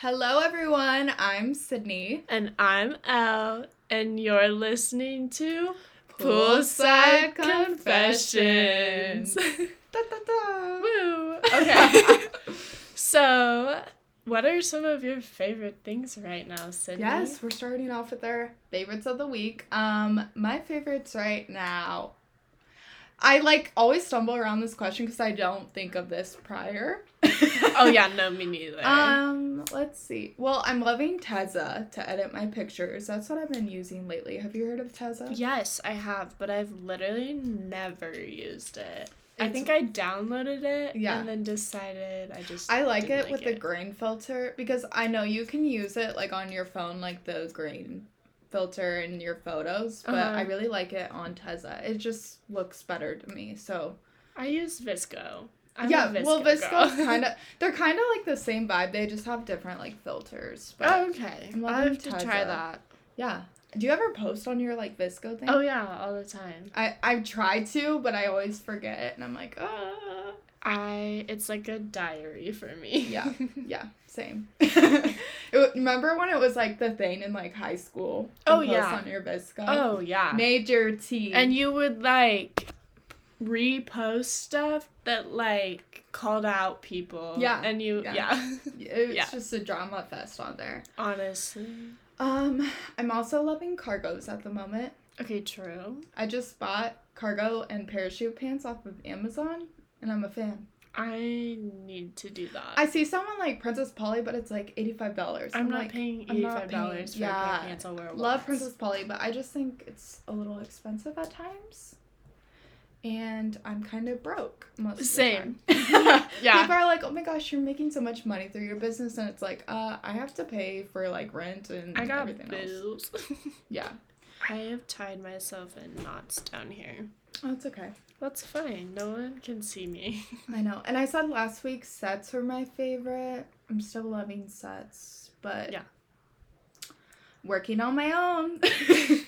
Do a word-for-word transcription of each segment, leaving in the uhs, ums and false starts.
Hello, everyone. I'm Sydney. And I'm Elle. And you're listening to Poolside Confessions. Da, da, da. Woo. Okay. So, what are some of your favorite things right now, Sydney? Yes, we're starting off with our favorites of the week. Um, my favorites right now. I, like, always stumble around this question because I don't think of this prior. Oh, yeah, no, me neither. Um, let's see. Well, I'm loving Tezza to edit my pictures. That's what I've been using lately. Have you heard of Tezza? Yes, I have, but I've literally never used it. It's, I think I downloaded it yeah. and then decided I just I like it like with it. the grain filter, because I know you can use it, like, on your phone, like, the grain filter in your photos, but uh-huh. I really like it on Tezza. It just looks better to me, so. I use VSCO. I'm yeah, VSCO well, VSCO's kind of, they're kind of, like, the same vibe. They just have different, like, filters. But oh, okay. I'll have Tezza. to try that. Yeah. Do you ever post on your, like, VSCO thing? Oh, yeah, all the time. I, I try to, but I always forget it, and I'm like, ah. I, it's like a diary for me. Yeah, yeah, same. It, remember when it was, like, the thing in, like, high school? Oh, post yeah. on your VSCO? Oh, yeah. Major T. And you would, like, repost stuff that, like, called out people. Yeah. And you, yeah. yeah. It's yeah. just a drama fest on there. Honestly. Um, I'm also loving cargos at the moment. Okay, true. I just bought cargo and parachute pants off of Amazon, and I'm a fan. I need to do that. I see someone like Princess Polly, but it's like eighty-five dollars. I'm, I'm not like, paying eighty-five dollars I'm not paying, for yeah, a pair of pants I'll wear once. Love Princess Polly, but I just think it's a little expensive at times. And I'm kind of broke most Same. of the time. Yeah. People are like, oh my gosh, you're making so much money through your business. And it's like, uh, I have to pay for, like, rent and I got everything bills. else. Yeah. I have tied myself in knots down here. Oh, it's okay. That's fine. No one can see me. I know. And I said last week sets were my favorite. I'm still loving sets. But yeah. Working on my own.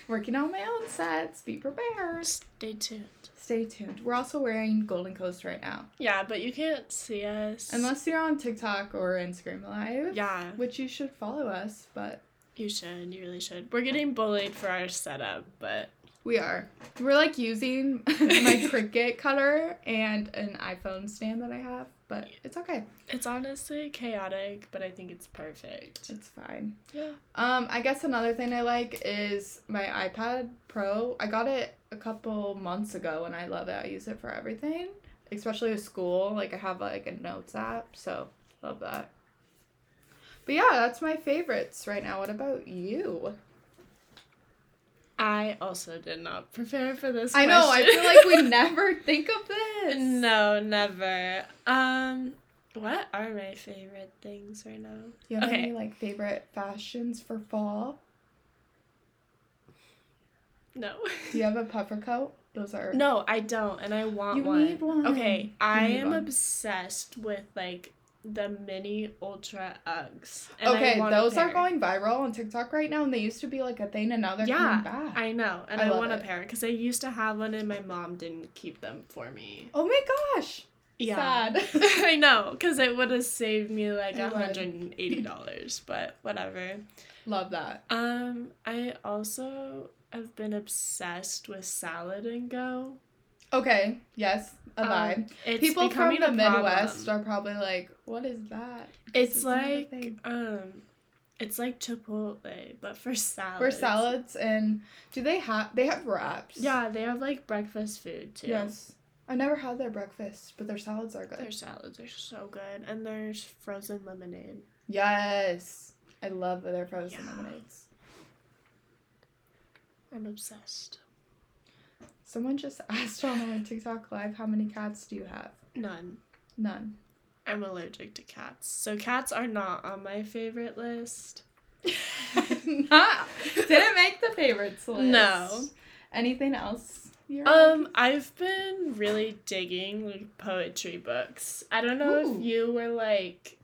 Working on my own sets. Be prepared. Stay tuned. Stay tuned. We're also wearing Golden Coast right now. Yeah, but you can't see us. Unless you're on TikTok or Instagram Live. Yeah. Which you should follow us, but. You should. You really should. We're getting bullied for our setup, but. We are. We're, like, using my Cricut cutter and an iPhone stand that I have, but it's okay. It's honestly chaotic, but I think it's perfect. It's fine. Yeah. Um, I guess another thing I like is my iPad Pro. I got it a couple months ago, and I love it. I use it for everything, especially with school. Like, I have, like, a notes app, so love that. But, yeah, that's my favorites right now. What about you? I also did not prepare for this I question. know, I feel like we never think of this. No, never. Um, what are my favorite things right now? Do you have okay. any, like, favorite fashions for fall? No. Do you have a puffer coat? Those are... No, I don't, and I want you one. You need one. Okay, you I am one. obsessed with, like, the mini ultra Uggs. And okay, those are going viral on TikTok right now, and they used to be like a thing, and now they're yeah, coming back. I know, and I, I want it. a pair because I used to have one, and my mom didn't keep them for me. Oh my gosh! Yeah, sad. I know, because it would have saved me like one hundred and eighty dollars, but whatever. Love that. Um, I also have been obsessed with Salad and Go. Okay, yes, a vibe. Um, it's People from the Midwest problem. are probably like, what is that? It's, it's like, um, it's like Chipotle, but for salads. For salads, and do they have, they have wraps. Yeah, they have, like, breakfast food, too. Yes. I never had their breakfast, but their salads are good. Their salads are so good, and there's frozen lemonade. Yes. I love their frozen yeah. lemonades. I'm obsessed. Someone just asked on our TikTok Live, how many cats do you have? None. None. I'm allergic to cats. So cats are not on my favorite list. Not. Didn't make the favorites list. No. Anything else? You're um, on? I've been really digging, like, poetry books. I don't know Ooh. if you were, like...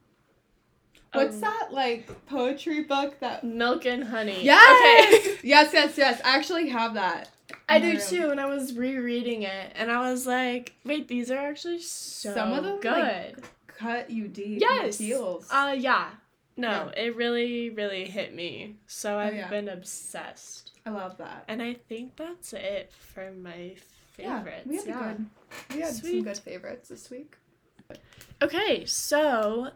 What's um, that, like, poetry book that... Milk and Honey. Yes! Okay. Yes, yes, yes. I actually have that. I do too, and I was rereading it, and I was like, "Wait, these are actually so some of them good." Like, cut you deep. Yes. Feels. Uh, yeah. No, yeah. It really, really hit me. So I've oh, yeah. been obsessed. I love that. And I think that's it for my favorites. Yeah, we had, yeah. good, we had some good favorites this week. Okay, so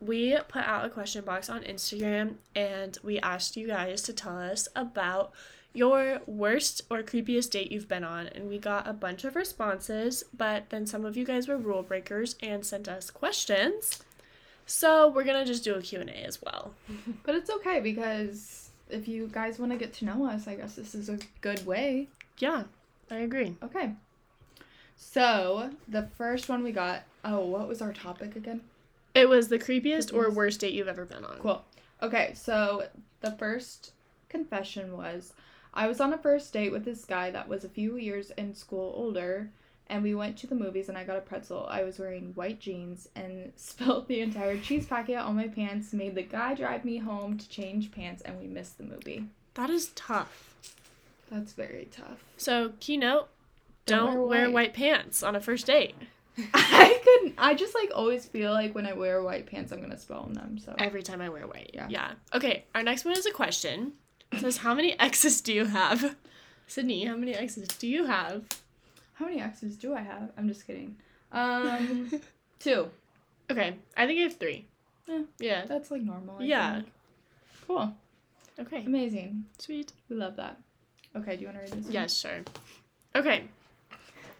we put out a question box on Instagram, and we asked you guys to tell us about your worst or creepiest date you've been on, and we got a bunch of responses, but then some of you guys were rule breakers and sent us questions. So we're going to just do a Q and A as well. But it's okay, because if you guys want to get to know us, I guess this is a good way. Yeah, I agree. Okay. So the first one we got, oh, what was our topic again? It was the creepiest, creepiest. or worst date you've ever been on. Cool. Okay, so the first confession was, I was on a first date with this guy that was a few years in school older, and we went to the movies and I got a pretzel. I was wearing white jeans and spilled the entire cheese packet on my pants, made the guy drive me home to change pants, and we missed the movie. That is tough. That's very tough. So, keynote, don't, don't wear, wear white. white pants on a first date. I couldn't. I just, like, always feel like when I wear white pants, I'm going to spill on them. So every time I wear white. Yeah. Yeah. Okay, our next one is a question. It says, how many exes do you have? Sydney, how many exes do you have? How many exes do I have? I'm just kidding. Um, two. Okay. I think I have three. Yeah. Yeah. That's, like, normal. I yeah. think. Cool. Okay. Amazing. Sweet. We love that. Okay, do you want to read this one? Yes, yeah, sure. Okay.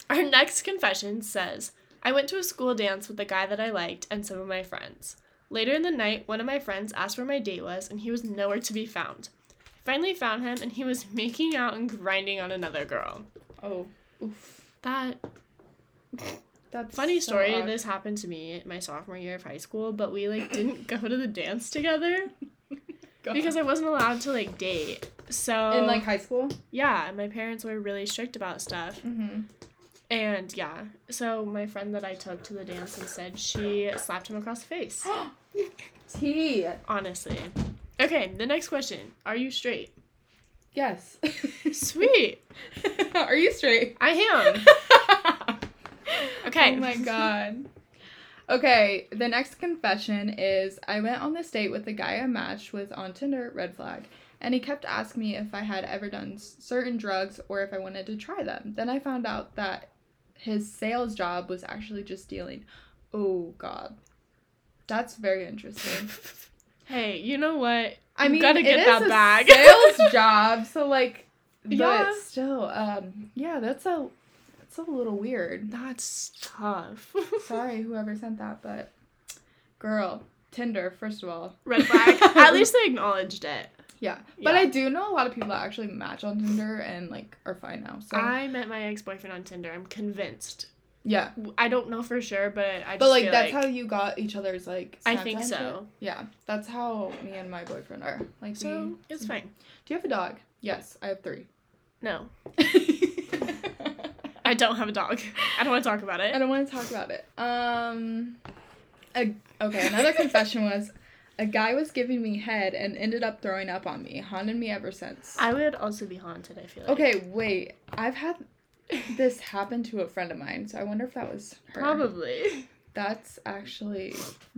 Our next confession says, I went to a school dance with the guy that I liked and some of my friends. Later in the night, one of my friends asked where my date was, and he was nowhere to be found. Finally found him, and he was making out and grinding on another girl. Oh, oof. That, that's funny so story. Odd. This happened to me my sophomore year of high school, but we, like, didn't go to the dance together because I wasn't allowed to, like, date. So in, like, high school? Yeah, and my parents were really strict about stuff. Mm-hmm. And, yeah, so my friend that I took to the dance and said she slapped him across the face. T. Honestly. Okay, the next question. Are you straight? Yes. Sweet. Are you straight? I am. Okay. Oh, my God. Okay, the next confession is, I went on this date with the guy I matched with on Tinder, red flag, and he kept asking me if I had ever done certain drugs or if I wanted to try them. Then I found out that his sales job was actually just dealing. Oh, God. That's very interesting. Hey, you know what? I mean, you gotta get that bag. It is a sales job, so, like, but yeah. still, um, yeah, that's a, that's a little weird. That's tough. Sorry, whoever sent that, but, girl, Tinder, first of all. Red flag. At least they acknowledged it. Yeah, but yeah. I do know a lot of people that actually match on Tinder and, like, are fine now, so. I met my ex-boyfriend on Tinder, I'm convinced. Yeah. I don't know for sure, but I just But, like, feel that's like, how you got each other's, like, Snapchat. I think so. Yeah. That's how me and my boyfriend are. Like, so, we, it's fine. Do you have a dog? Yes. I have three. No. I don't have a dog. I don't want to talk about it. I don't want to talk about it. Um, a, okay, another confession was, a guy was giving me head and ended up throwing up on me. Haunted me ever since. I would also be haunted, I feel like. Okay, wait. I've had... This happened to a friend of mine, so I wonder if that was her. Probably. That's actually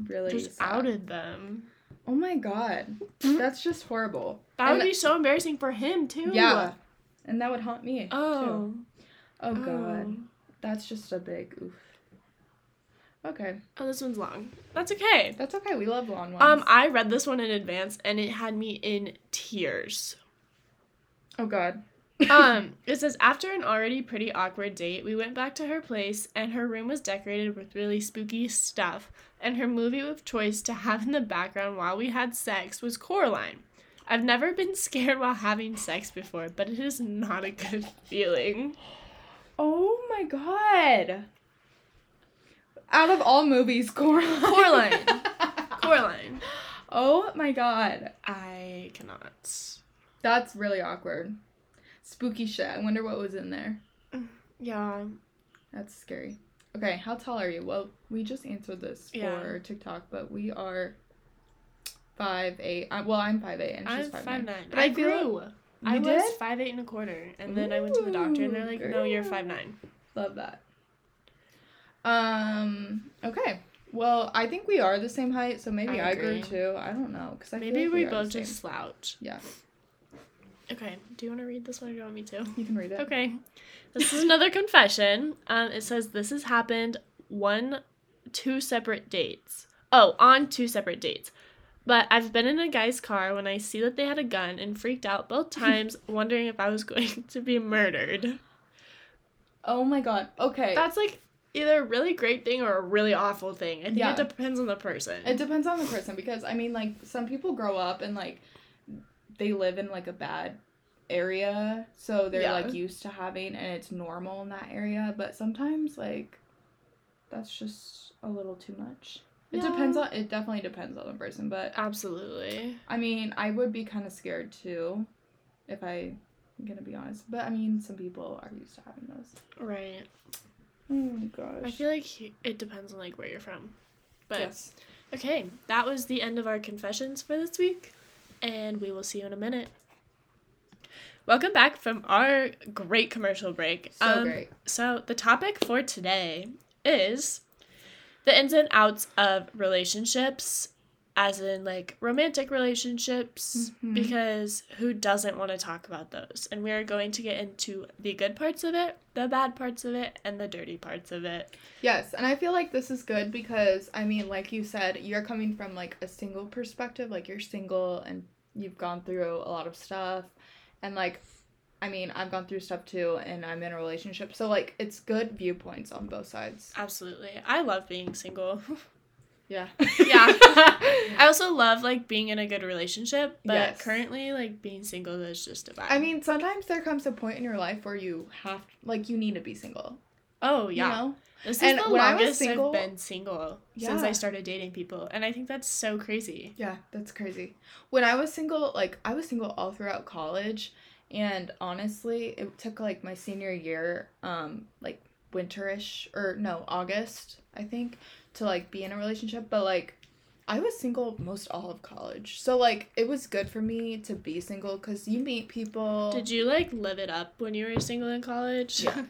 really Just sad. Outed them. Oh, my God. That's just horrible. That and would be so embarrassing for him, too. Yeah. And that would haunt me, Oh. too. Oh, God. Oh. That's just a big oof. Okay. Oh, this one's long. That's okay. That's okay. We love long ones. Um, I read this one in advance, and it had me in tears. Oh, God. um, it says, after an already pretty awkward date, we went back to her place, and her room was decorated with really spooky stuff, and her movie of choice to have in the background while we had sex was Coraline. I've never been scared while having sex before, but it is not a good feeling. Oh, my God. Out of all movies, Coraline. Coraline. Coraline. Oh, my God. I cannot. That's really awkward. Spooky shit. I wonder what was in there. Yeah. That's scary. Okay, how tall are you? Well, we just answered this yeah. for TikTok, but we are five eight. I, well, I'm five eight, and she's five nine. I'm five nine. But I, I grew. I did? Was five eight and a quarter, and then Ooh, I went to the doctor, and they're like, girl. No, you're five nine. Love that. Um. Okay. Well, I think we are the same height, so maybe I, I grew too. I don't know. Cause I maybe feel like we, we both just slouch. Yeah. Okay. Do you want to read this one or do you want me to? You can read it. Okay. This is another confession. Um, it says this has happened one, two separate dates. Oh, on two separate dates. But I've been in a guy's car when I see that they had a gun and freaked out both times, wondering if I was going to be murdered. Oh, my God. Okay. That's, like, either a really great thing or a really awful thing. I think yeah. it depends on the person. It depends on the person because, I mean, like, some people grow up and, like, they live in, like, a bad area. So they're, yeah. like, used to having, and it's normal in that area. But sometimes, like, that's just a little too much. It yeah. depends on, it definitely depends on the person, but... Absolutely. I mean, I would be kind of scared, too, if I... I'm gonna be honest. But, I mean, some people are used to having those. Right. Oh, my gosh. I feel like it depends on, like, where you're from. But, yes. Okay, that was the end of our confessions for this week, and we will see you in a minute. Welcome back from our great commercial break. So um, great. So, the topic for today is... the ins and outs of relationships, as in, like, romantic relationships, mm-hmm. because who doesn't want to talk about those? And we are going to get into the good parts of it, the bad parts of it, and the dirty parts of it. Yes, and I feel like this is good because, I mean, like you said, you're coming from, like, a single perspective. Like, you're single, and you've gone through a lot of stuff. And, like, I mean, I've gone through stuff, too, and I'm in a relationship. So, like, it's good viewpoints on both sides. Absolutely. I love being single. Yeah. Yeah. I also love, like, being in a good relationship, but yes. currently, like, being single is just a vibe. I mean, sometimes there comes a point in your life where you have, like, you need to be single. Oh, yeah. You know? This is and the longest single, I've been single yeah. since I started dating people, and I think that's so crazy. Yeah, that's crazy. When I was single, like, I was single all throughout college. And honestly, it took, like, my senior year, um, like, winterish, or no, August, I think, to, like, be in a relationship. But, like, I was single most all of college. So, like, it was good for me to be single because you meet people. Did you, like, live it up when you were single in college? Yeah.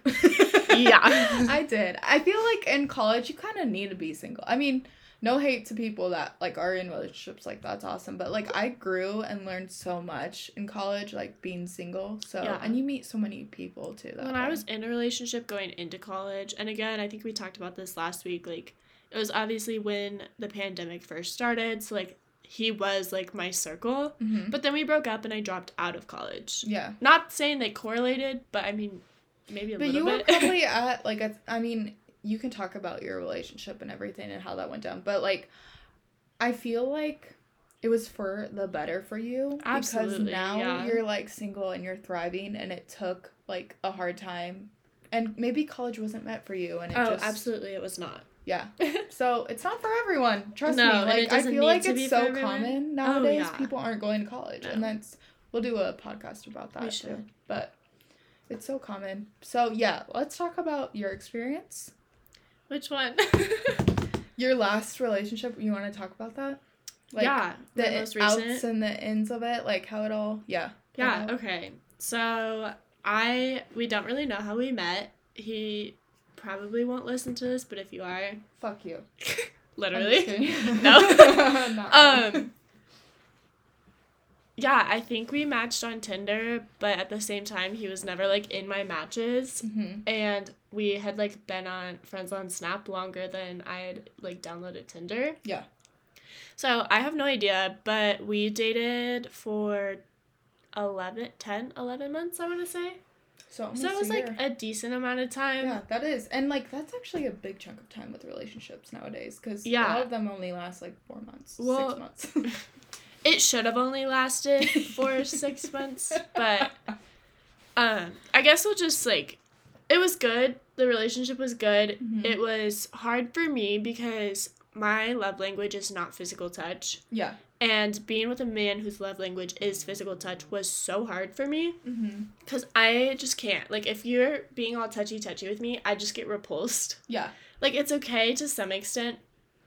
Yeah. I did. I feel like in college, you kind of need to be single. I mean, no hate to people that, like, are in relationships, like, that's awesome. But, like, I grew and learned so much in college, like, being single. So, yeah. And you meet so many people, too. That when way. I was in a relationship going into college, and again, I think we talked about this last week, like, it was obviously when the pandemic first started. So, like, he was, like, my circle. Mm-hmm. But then we broke up, and I dropped out of college. Yeah. Not saying they correlated, but, I mean, maybe a but little bit. But you were probably at, like, a, I mean... you can talk about your relationship and everything and how that went down. But, like, I feel like it was for the better for you. Absolutely, because now yeah. you're, like, single and you're thriving, and it took, like, a hard time. And maybe college wasn't meant for you. And it oh, just, absolutely. It was not. Yeah. So, it's not for everyone. Trust no, me. Like, and it doesn't I feel need like to it's be so everyone. Common nowadays. Oh, yeah. People aren't going to college. No. And that's... we'll do a podcast about that, we too. Should. But it's so common. So, yeah. Let's talk about your experience. Which one? Your last relationship, you want to talk about that? Like, yeah. The most recent. Outs and the ins of it, like how it all, yeah. Yeah, okay. So, I, we don't really know how we met. He probably won't listen to this, but if you are. Fuck you. Literally. No. Not really. Um. Yeah, I think we matched on Tinder, but at the same time, he was never, like, in my matches, mm-hmm. and we had, like, been on friends on Snap longer than I had, like, downloaded Tinder. Yeah. So, I have no idea, but we dated for eleven, ten, eleven months, I want to say. So, almost so it was, like, a decent amount of time. Yeah, that is. And, like, that's actually a big chunk of time with relationships nowadays, because yeah. all of them only last, like, four months, well, six months. It should have only lasted for six months, but um, I guess we'll just, like, it was good. The relationship was good. Mm-hmm. It was hard for me because my love language is not physical touch. Yeah. And being with a man whose love language is physical touch was so hard for me because mm-hmm. I just can't. Like, if you're being all touchy-touchy with me, I just get repulsed. Yeah. Like, it's okay to some extent.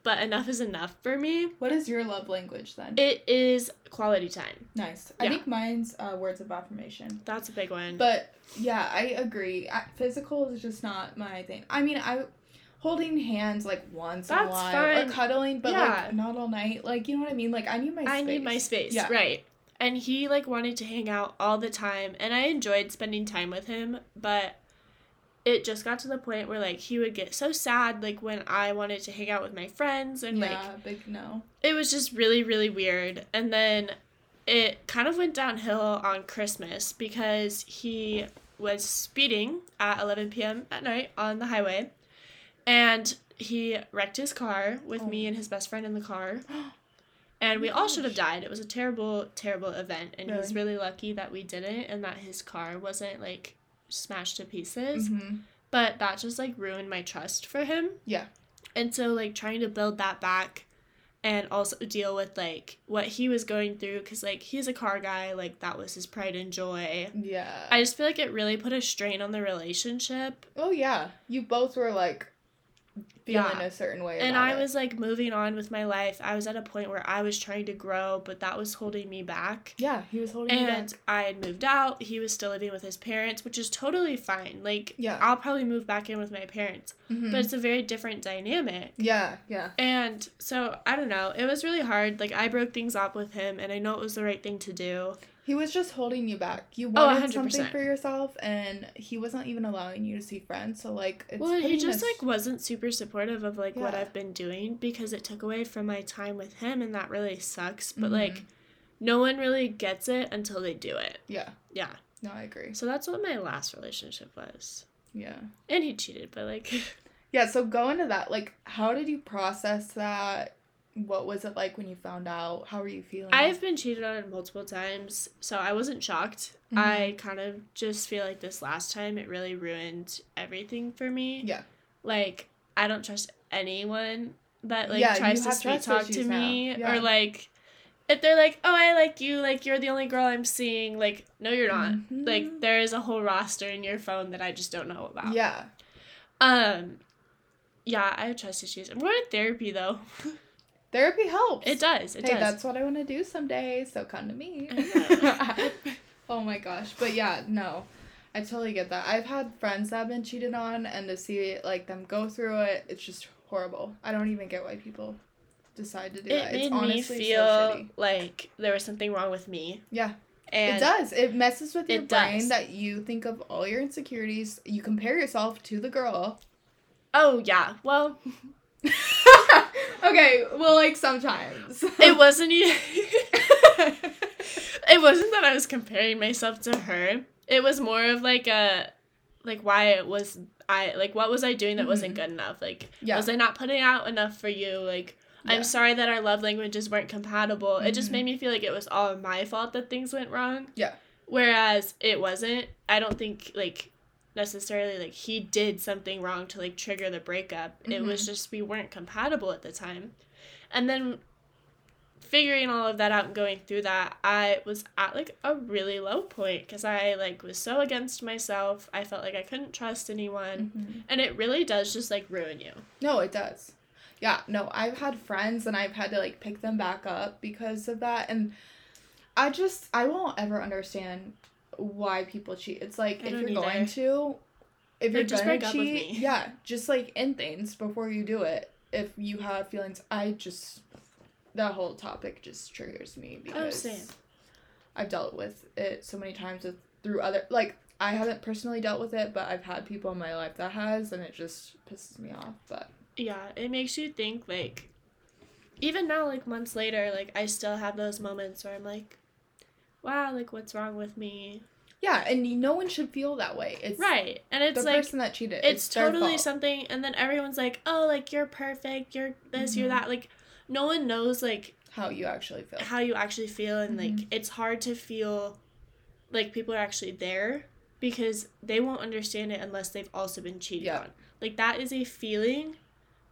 But enough is enough for me. What is your love language, then? It is quality time. Nice. Yeah. I think mine's uh, words of affirmation. That's a big one. But, yeah, I agree. I, physical is just not my thing. I mean, I holding hands, like, once That's in a while. Fine. Or cuddling, but, yeah. like, not all night. Like, you know what I mean? Like, I need my space. I need my space, yeah. right. And he, like, wanted to hang out all the time. And I enjoyed spending time with him, but it just got to the point where, like, he would get so sad, like, when I wanted to hang out with my friends. And, yeah, like, big no. It was just really, really weird. And then it kind of went downhill on Christmas because he was speeding at eleven p.m. at night on the highway. And he wrecked his car with oh. me and his best friend in the car. And we all should have died. It was a terrible, terrible event. And really? He's really lucky that we didn't and that his car wasn't, like, smashed to pieces. Mm-hmm. But that just, like, ruined my trust for him. Yeah. And so, like, trying to build that back and also deal with, like, what he was going through. Because, like, he's a car guy. Like, that was his pride and joy. Yeah. I just feel like it really put a strain on the relationship. Oh, yeah. You both were, like... feeling yeah. a certain way about and I it. Was like moving on with my life. I was at a point where I was trying to grow, but that was holding me back. Yeah, he was holding and me back. And I had moved out. He was still living with his parents, which is totally fine. Like, yeah. I'll probably move back in with my parents, mm-hmm. but it's a very different dynamic. Yeah, yeah. And so, I don't know. It was really hard. Like, I broke things up with him, and I know it was the right thing to do. He was just holding you back. You wanted oh, something for yourself, and he wasn't even allowing you to see friends, so, like, it's Well, he just, us- like, wasn't super supportive of, like, yeah. what I've been doing, because it took away from my time with him, and that really sucks, but, mm-hmm. like, no one really gets it until they do it. Yeah. Yeah. No, I agree. So that's what my last relationship was. Yeah. And he cheated, but, like... yeah, so go into that. Like, how did you process that? What was it like when you found out? How were you feeling? I've been cheated on multiple times, so I wasn't shocked. Mm-hmm. I kind of just feel like this last time, it really ruined everything for me. Yeah. Like, I don't trust anyone that, like, yeah, tries to sweet talk to me. Yeah. Or, like, if they're like, oh, I like you, like, you're the only girl I'm seeing. Like, no, you're not. Mm-hmm. Like, there is a whole roster in your phone that I just don't know about. Yeah. Um. Yeah, I have trust issues. I'm going to therapy, though. Therapy helps. It does. It hey, does. Hey, that's what I want to do someday, so come to me. Oh, my gosh. But, yeah, no. I totally get that. I've had friends that have been cheated on, and to see, like, them go through it, it's just horrible. I don't even get why people decide to do it that. Made it's honestly me feel so shitty. Like there was something wrong with me. Yeah. And it does. It messes with your brain does. That you think of all your insecurities. You compare yourself to the girl. Oh, yeah. Well... okay, well, like, sometimes. It wasn't even... it wasn't that I was comparing myself to her. It was more of, like, a... Like, why it was... I Like, what was I doing that mm-hmm. wasn't good enough? Like, yeah. was I not putting out enough for you? Like, yeah. I'm sorry that our love languages weren't compatible. Mm-hmm. It just made me feel like it was all my fault that things went wrong. Yeah. Whereas it wasn't. I don't think, like... necessarily like he did something wrong to like trigger the breakup. Mm-hmm. It was just we weren't compatible at the time. And then figuring all of that out and going through that, I was at like a really low point because I like was so against myself. I felt like I couldn't trust anyone. Mm-hmm. And it really does just like ruin you. No, it does. Yeah, no, I've had friends and I've had to like pick them back up because of that. And I just I won't ever understand why people cheat. It's like if you're either. going to if you're just gonna cheat, yeah, just like end things before you do it. If you have feelings, I just that whole topic just triggers me because oh, same. I've dealt with it so many times with, through other like I haven't personally dealt with it, but I've had people in my life that has, and it just pisses me off. But yeah, it makes you think like even now, like months later, like I still have those moments where I'm like, wow, like, what's wrong with me? Yeah, and no one should feel that way. It's right, and it's, the like... the person that cheated. It's, it's totally something, and then everyone's like, oh, like, you're perfect, you're this, mm-hmm. you're that. Like, no one knows, like... how you actually feel. How you actually feel, and, mm-hmm. like, it's hard to feel like people are actually there because they won't understand it unless they've also been cheated yeah. on. Like, that is a feeling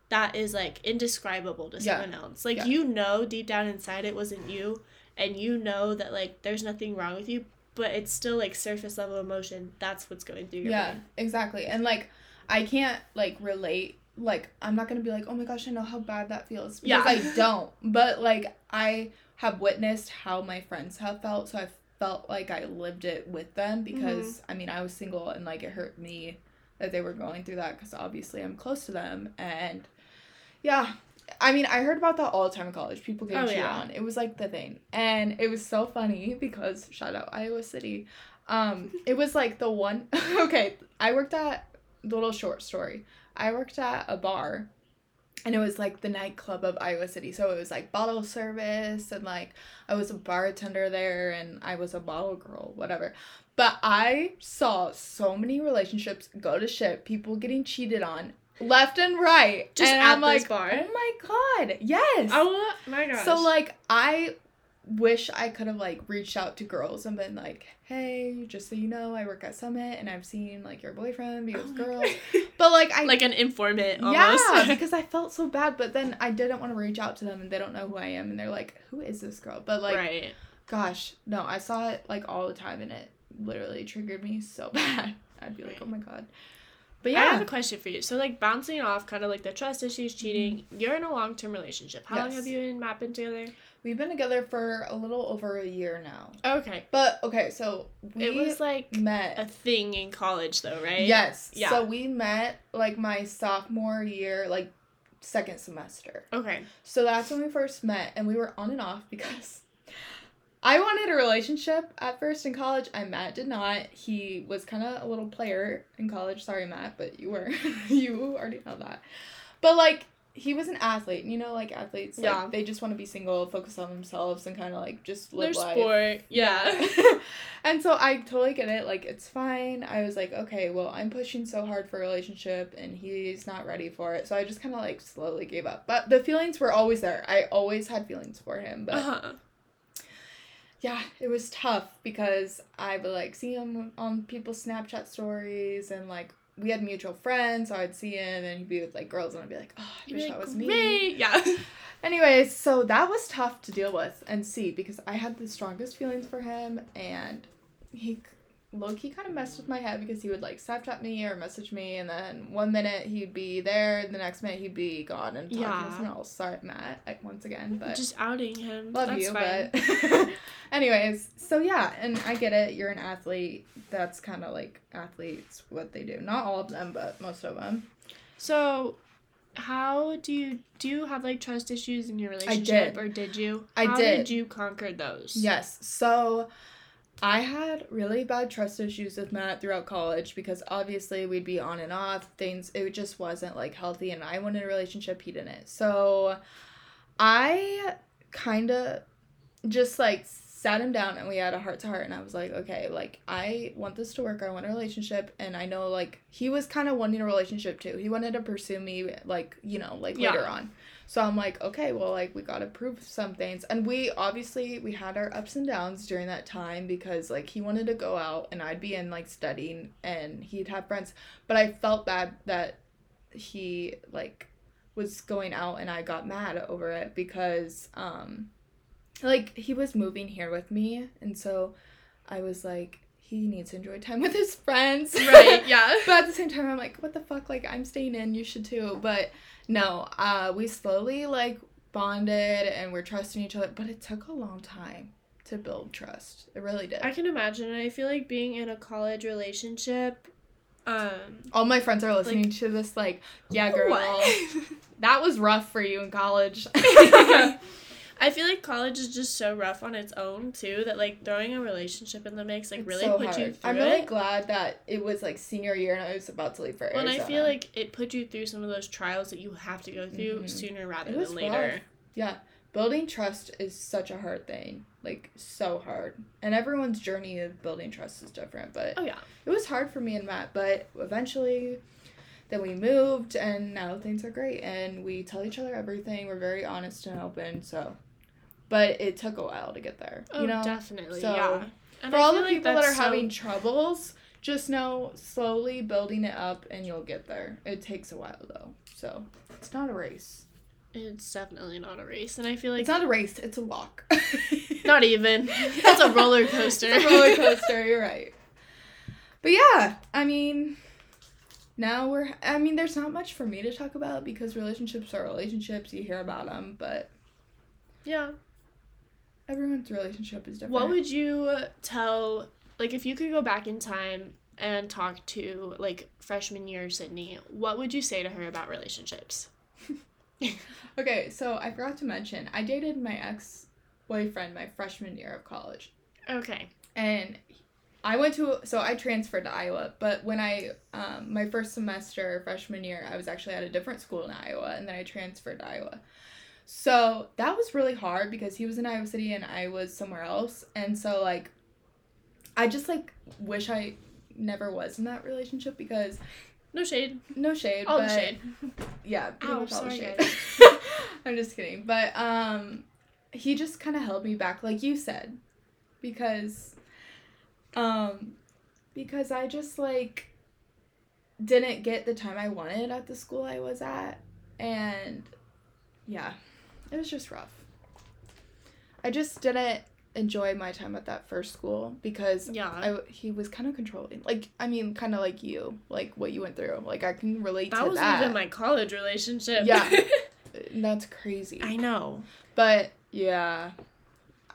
that is, like, indescribable to yeah. someone else. Like, yeah. you know deep down inside it wasn't you, and you know that, like, there's nothing wrong with you, but it's still, like, surface-level emotion. That's what's going through your yeah, brain. Yeah, exactly. And, like, I can't, like, relate. Like, I'm not going to be like, oh, my gosh, I know how bad that feels. Because yeah. I don't. But, like, I have witnessed how my friends have felt, so I felt like I lived it with them because, mm-hmm. I mean, I was single and, like, it hurt me that they were going through that, because obviously I'm close to them. And yeah, I mean, I heard about that all the time in college. People getting oh, cheated yeah. on. It was like the thing. And it was so funny because, shout out Iowa City, um, it was like the one, okay, I worked at, little short story, I worked at a bar, and it was like the nightclub of Iowa City. So it was like bottle service, and like I was a bartender there, and I was a bottle girl, whatever. But I saw so many relationships go to shit, people getting cheated on left and right. Just and at I'm this like, bar. Oh my god, yes. Oh my gosh. So like I wish I could have like reached out to girls and been like, hey, just so you know, I work at Summit, and I've seen like your boyfriend be with oh girls. But like I like an informant almost. Yeah, because I felt so bad, but then I didn't want to reach out to them, and they don't know who I am, and they're like, who is this girl? But like right. gosh, no, I saw it like all the time, and it literally triggered me so bad. I'd be right. like, oh my god. But yeah, I have a question for you. So like bouncing off kind of like the trust issues, cheating, mm-hmm. you're in a long-term relationship. How yes. long have you and Matt been together? We've been together for a little over a year now. Okay. But okay, so we it was like met a thing in college though, right? Yes. Yeah. So we met like my sophomore year, like second semester. Okay. So that's when we first met, and we were on and off because I wanted a relationship at first in college, and Matt did not. He was kind of a little player in college. Sorry, Matt, but you were. You already know that. But, like, he was an athlete. You know, like, athletes, yeah. like, they just want to be single, focus on themselves, and kind of, like, just live their life. Their sport, yeah. yeah. And so I totally get it. Like, it's fine. I was like, okay, well, I'm pushing so hard for a relationship, and he's not ready for it. So I just kind of, like, slowly gave up. But the feelings were always there. I always had feelings for him, but... Uh-huh. Yeah, it was tough because I would, like, see him on people's Snapchat stories, and, like, we had mutual friends, so I'd see him, and he'd be with, like, girls, and I'd be like, oh, I wish like, that was me. Great. Yeah. Anyways, so that was tough to deal with and see, because I had the strongest feelings for him, and he, low-key, kind of messed with my head, because he would, like, Snapchat me or message me, and then one minute he'd be there, the next minute he'd be gone and talking yeah. to someone else. Sorry, Matt, like, once again, but... Just outing him. Love That's you, fine. But... Anyways, so yeah, and I get it, you're an athlete. That's kind of, like, athletes, what they do. Not all of them, but most of them. So... How do you, do you have, like, trust issues in your relationship? I did. Or did you? I How did. How did you conquer those? Yes. So, I had really bad trust issues with Matt throughout college because, obviously, we'd be on and off. Things, it just wasn't, like, healthy, and I wanted a relationship. He didn't. So, I kind of just, like, sat him down, and we had a heart-to-heart, and I was like, okay, like, I want this to work. I want a relationship, and I know, like, he was kind of wanting a relationship, too. He wanted to pursue me, like, you know, like, yeah. later on. So I'm like, okay, well, like, we gotta prove some things. And we, obviously, we had our ups and downs during that time because, like, he wanted to go out, and I'd be in, like, studying, and he'd have friends. But I felt bad that he, like, was going out, and I got mad over it because, um... like, he was moving here with me, and so I was like, he needs to enjoy time with his friends. Right, yeah. But at the same time, I'm like, what the fuck? Like, I'm staying in. You should, too. But, no, uh, we slowly, like, bonded, and we're trusting each other. But it took a long time to build trust. It really did. I can imagine. I feel like being in a college relationship... Um, all my friends are listening like, to this, like, yeah, girl, that was rough for you in college. I feel like college is just so rough on its own, too, that, like, throwing a relationship in the mix, like, it's really so put hard. You through I'm really it. Glad that it was, like, senior year and I was about to leave for Arizona. Well, and I feel like it put you through some of those trials that you have to go through mm-hmm. sooner rather it was than later. Rough. Yeah. Building trust is such a hard thing. Like, so hard. And everyone's journey of building trust is different, but... Oh, yeah. It was hard for me and Matt, but eventually... Then we moved, and now things are great, and we tell each other everything. We're very honest and open, so... But it took a while to get there, oh, you know? Definitely, so, yeah. And for I all the like people that are so... having troubles, just know slowly building it up, and you'll get there. It takes a while, though, so it's not a race. It's definitely not a race, and I feel like... It's not a race, it's a walk. Not even. It's a roller coaster. It's a roller coaster, you're right. But yeah, I mean... Now we're, I mean, there's not much for me to talk about because relationships are relationships. You hear about them, but. Yeah. Everyone's relationship is different. What would you tell, like, if you could go back in time and talked to, like, freshman year Sydney, what would you say to her about relationships? Okay, so I forgot to mention, I dated my ex-boyfriend my freshman year of college. Okay. And I went to, so I transferred to Iowa, but when I, um, my first semester freshman year, I was actually at a different school in Iowa, and then I transferred to Iowa. So that was really hard because he was in Iowa City and I was somewhere else. And so, like, I just, like, wish I never was in that relationship because... No shade. No shade. All but, the shade. Yeah, pretty Ow, much all sorry, the shade. I'm just kidding. But um, he just kind of held me back, like you said, because, um, because I just, like, didn't get the time I wanted at the school I was at. And, yeah, it was just rough. I just didn't enjoy my time at that first school because yeah. I, he was kind of controlling. Like, I mean, kind of like you, like what you went through. Like, I can relate that to that. That was even my college relationship. Yeah. That's crazy. I know. But, yeah,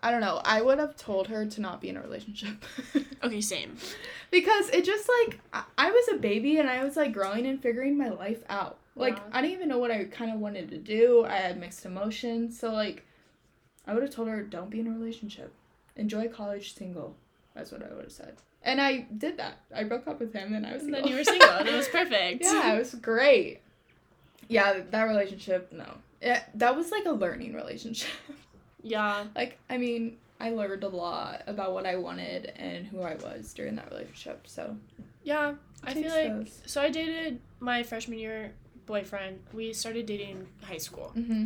I don't know. I would have told her to not be in a relationship. Okay, same. Because it just, like, I, I was a baby and I was, like, growing and figuring my life out. Like, yeah. I didn't even know what I kind of wanted to do. I had mixed emotions. So, like, I would have told her, don't be in a relationship. Enjoy college single. That's what I would have said. And I did that. I broke up with him, and I was single. And then you were single, and it was perfect. Yeah, it was great. Yeah, that relationship, no. It, that was, like, a learning relationship. Yeah. Like, I mean, I learned a lot about what I wanted and who I was during that relationship, so. Yeah, I feel like, those. So I dated my freshman year boyfriend. We started dating in high school. Mm-hmm.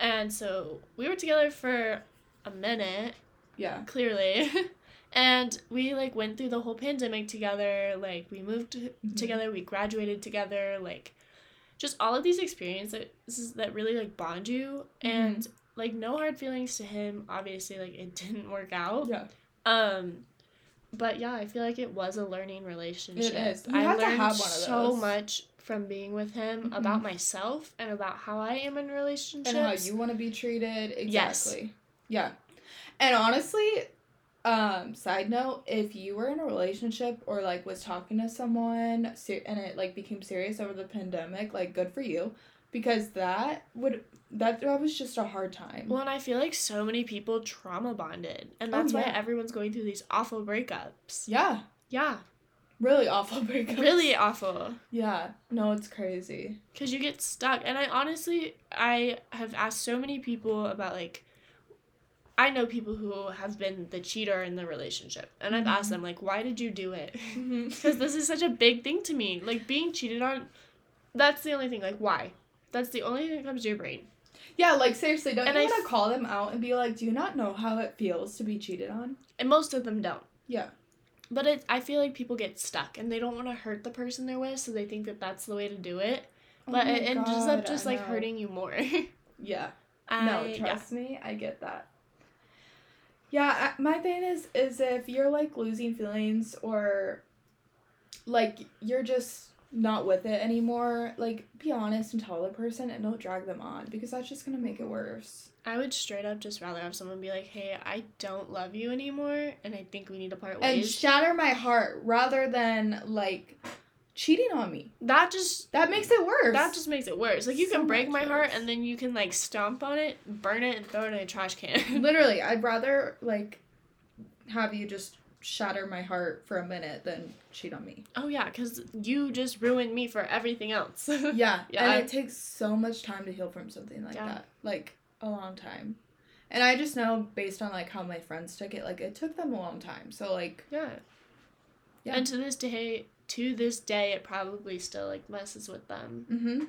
And so we were together for a minute. Yeah. Clearly. And we, like, went through the whole pandemic together. Like, we moved mm-hmm. together. We graduated together. Like, just all of these experiences that really, like, bond you. Mm-hmm. And, like, no hard feelings to him. Obviously, like, it didn't work out. Yeah. Um, but, yeah, I feel like it was a learning relationship. It is. You I learned to have one of those. so much from being with him mm-hmm. about myself and about how I am in relationships. And how you want to be treated. Exactly. Yes. Yeah. And honestly, um, side note, if you were in a relationship or, like, was talking to someone ser- and it, like, became serious over the pandemic, like, good for you. Because that would, that, that was just a hard time. Well, and I feel like so many people trauma bonded. And that's oh, yeah. why everyone's going through these awful breakups. Yeah. Yeah. Really awful breakups. Really awful. Yeah. No, it's crazy. Because you get stuck. And I honestly, I have asked so many people about, like, I know people who have been the cheater in the relationship. And mm-hmm. I've asked them, like, why did you do it? Because this is such a big thing to me. Like, being cheated on, that's the only thing. Like, why? That's the only thing that comes to your brain. Yeah, like, seriously, don't and you want to f- call them out and be like, do you not know how it feels to be cheated on? And most of them don't. Yeah. But it, I feel like people get stuck, and they don't want to hurt the person they're with, so they think that that's the way to do it. But oh it ends up just, like, hurting you more. Yeah. I, no, trust yeah. me, I get that. Yeah, I, my thing is, is if you're, like, losing feelings or, like, you're just not with it anymore, like, be honest and tell the person and don't drag them on, because that's just going to make it worse. I would straight up just rather have someone be like, hey, I don't love you anymore, and I think we need to part ways. And shatter my heart rather than, like, cheating on me. That just... That makes it worse. That just makes it worse. Like, you so can break my worse. heart, and then you can, like, stomp on it, burn it, and throw it in a trash can. Literally, I'd rather, like, have you just shatter my heart for a minute than cheat on me. Oh, yeah, because you just ruined me for everything else. yeah. yeah, and it takes so much time to heal from something like yeah. that. Like... a long time. And I just know, based on, like, how my friends took it, like, it took them a long time. So, like... Yeah. Yeah. And to this day, to this day, it probably still, like, messes with them. Mm-hmm.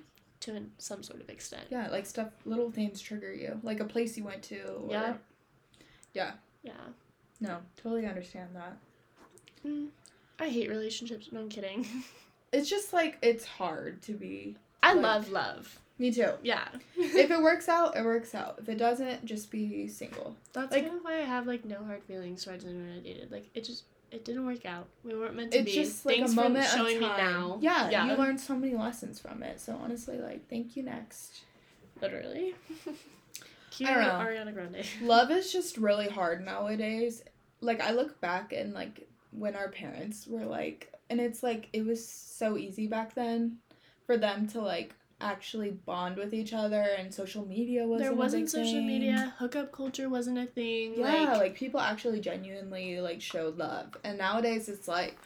To some sort of extent. Yeah, like, stuff, little things trigger you. Like, a place you went to. Or, yeah. Yeah. Yeah. No, totally understand that. Mm, I hate relationships. No, I'm kidding. It's just, like, it's hard to be... I like, love love. Me too. Yeah. If it works out, it works out. If it doesn't, just be single. That's like, kind of why I have, like, no hard feelings towards anyone I dated. Like, it just, it didn't work out. We weren't meant to be. It's just, like, Thanks a moment for showing of time. me now. Yeah, yeah. You learned so many lessons from it. So, honestly, like, thank you next. Literally. Cute I don't know. Ariana Grande. Love is just really hard nowadays. Like, I look back and, like, when our parents were like, and it's like, it was so easy back then for them to like actually bond with each other, and social media wasn't there wasn't a big social thing. media hookup culture wasn't a thing. Yeah, like, like people actually genuinely like showed love, and nowadays it's like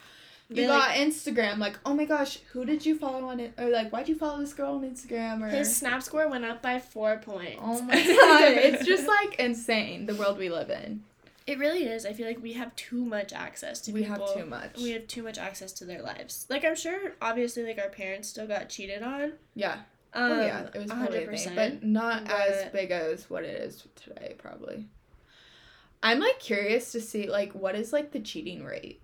you got like, Instagram, like, oh my gosh, who did you follow on it, or like, why'd you follow this girl on Instagram? Or his Snap score went up by four points. Oh my god. It's just like insane, the world we live in. It really is. I feel like we have too much access to people. We have too much. We have too much access to their lives. Like, I'm sure, obviously, like, our parents still got cheated on. Yeah. Um, oh, yeah. It was probably a thing, but not but... as big as what it is today, probably. I'm, like, curious to see, like, what is, like, the cheating rate?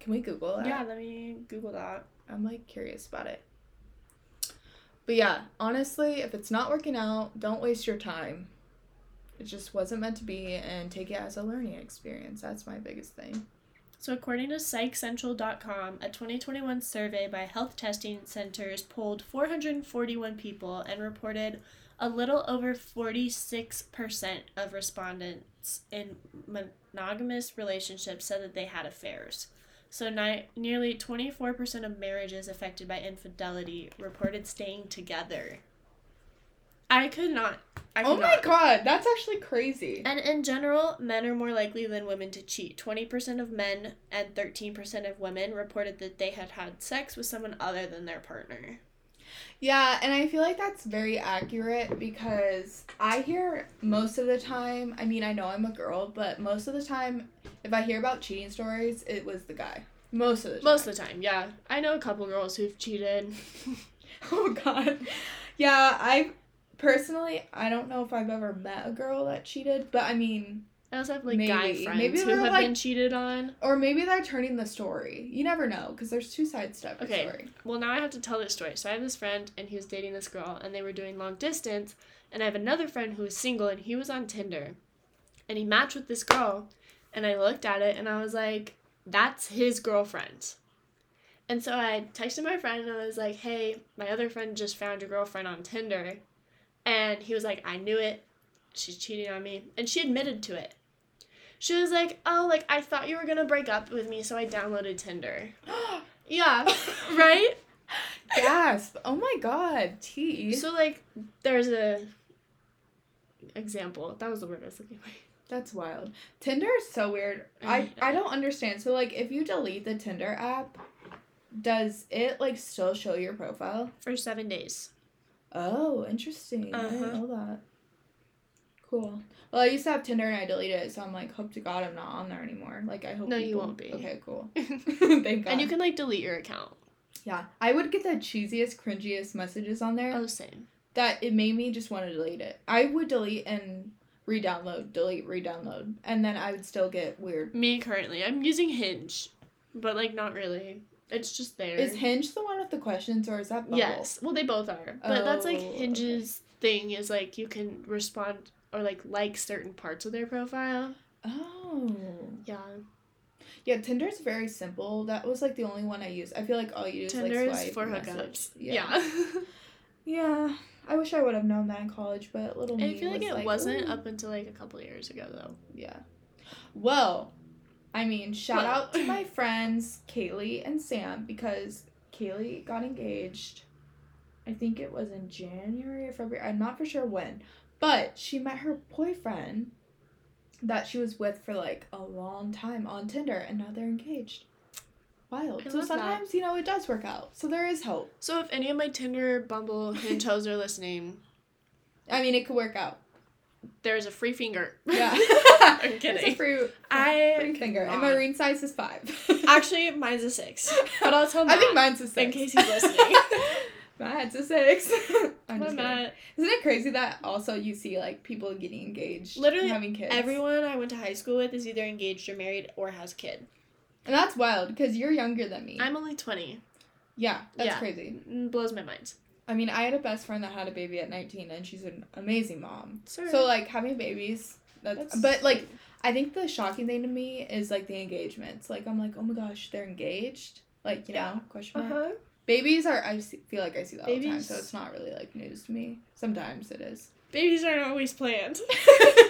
Can we Google that? Yeah, let me Google that. I'm, like, curious about it. But, yeah, honestly, if it's not working out, don't waste your time. It just wasn't meant to be, and take it as a learning experience. That's my biggest thing. So according to psych central dot com, a twenty twenty-one survey by health testing centers polled four hundred forty-one people and reported a little over forty-six percent of respondents in monogamous relationships said that they had affairs. So ni- nearly twenty-four percent of marriages affected by infidelity reported staying together. I could not. I could oh my not. god, that's actually crazy. And in general, men are more likely than women to cheat. twenty percent of men and thirteen percent of women reported that they had had sex with someone other than their partner. Yeah, and I feel like that's very accurate, because I hear most of the time, I mean, I know I'm a girl, but most of the time, if I hear about cheating stories, it was the guy. Most of the time. Most of the time, yeah. I know a couple girls who've cheated. Oh god. Yeah, I've... Personally, I don't know if I've ever met a girl that cheated, but I mean... I also have, like, maybe. guy friends maybe who have like, been cheated on. Or maybe they're turning the story. You never know, because there's two sides to every okay. story. Well, now I have to tell this story. So I have this friend, and he was dating this girl, and they were doing long distance, and I have another friend who was single, and he was on Tinder, and he matched with this girl, and I looked at it, and I was like, that's his girlfriend. And so I texted my friend, and I was like, hey, my other friend just found your girlfriend on Tinder. And he was like, I knew it. She's cheating on me. And she admitted to it. She was like, oh, like, I thought you were going to break up with me, so I downloaded Tinder. Yeah. Right? Gasp. Oh, my God. Tea. So, like, there's a example. That was the word I was looking for. That's wild. Tinder is so weird. I, I, I don't understand. So, like, if you delete the Tinder app, does it, like, still show your profile? For seven days. Oh, interesting. Uh-huh. I didn't know that. Cool. Well, I used to have Tinder and I deleted it, so I'm like, hope to God I'm not on there anymore. Like, I hope No, people... you won't be. Okay, cool. Thank God. And you can, like, delete your account. Yeah. I would get the cheesiest, cringiest messages on there. Oh, same. That it made me just want to delete it. I would delete and re-download, delete, re-download, and then I would still get weird. Me currently. I'm using Hinge, but, like, not really. It's just there. Is Hinge the one with the questions, or is that Bumble? Yes. Well, they both are. But oh, that's, like, Hinge's okay. thing is, like, you can respond or, like, like certain parts of their profile. Oh. Yeah. Yeah, Tinder's very simple. That was, like, the only one I used. I feel like all you do Tinder is, like, swipe and message. Tinder's for hookups. Yeah. Yeah. Yeah. I wish I would have known that in college, but little me was, I feel like it like, wasn't ooh. up until, like, a couple of years ago, though. Yeah. Well... I mean, shout well. out to my friends, Kaylee and Sam, because Kaylee got engaged, I think it was in January or February, I'm not for sure when, but she met her boyfriend that she was with for, like, a long time on Tinder, and now they're engaged. Wild. I so sometimes, that. you know, it does work out, so there is hope. So if any of my Tinder, Bumble, Hinge hoes are listening. I mean, it could work out. There's a free finger. Yeah. I'm kidding. There's a free, I free finger. Not. And my ring size is five. Actually, mine's a six. But I'll tell Matt. I think mine's a six. In case he's listening. Matt's a six. I'm just Matt. Isn't it crazy that also you see, like, people getting engaged, literally having kids? Everyone I went to high school with is either engaged or married or has a kid. And that's wild, because you're younger than me. I'm only twenty. Yeah, that's yeah. crazy. It blows my mind. I mean, I had a best friend that had a baby at nineteen, and she's an amazing mom. Sure. So, like, having babies, that's, that's... But, like, I think the shocking thing to me is, like, the engagements. Like, I'm like, oh, my gosh, they're engaged? Like, you yeah. know, question mark. Uh-huh. Babies are, I see, feel like I see that babies. all the time, so it's not really, like, news to me. Sometimes it is. Babies aren't always planned.